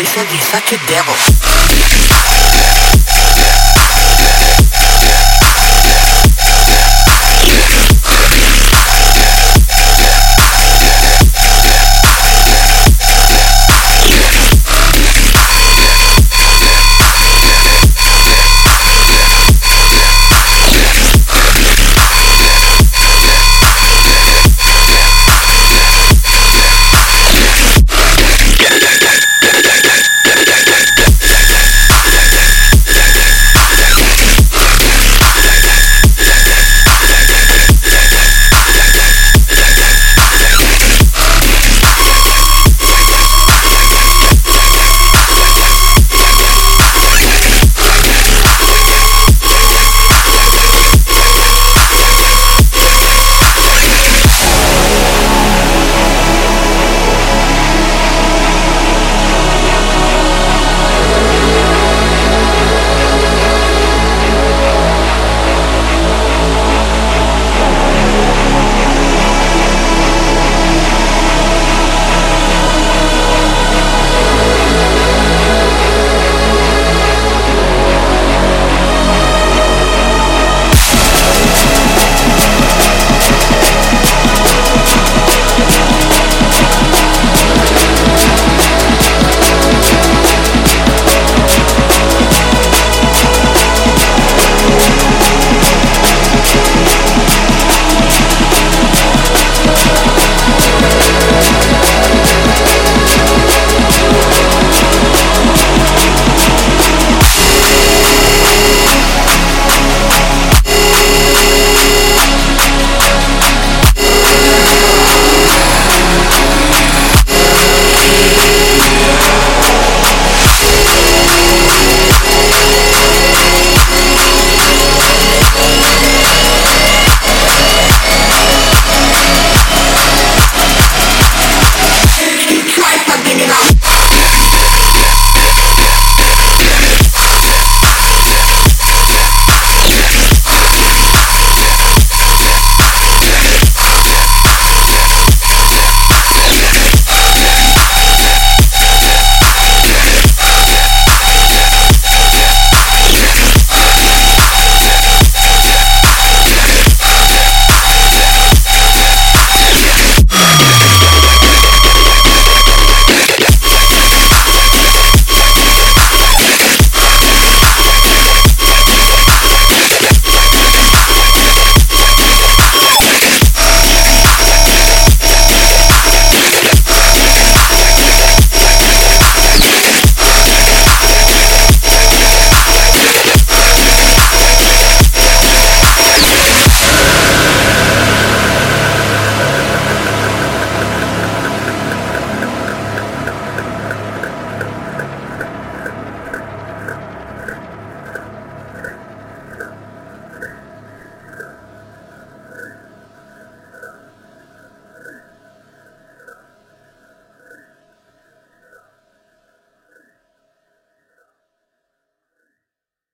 Everybody said you're such a devil.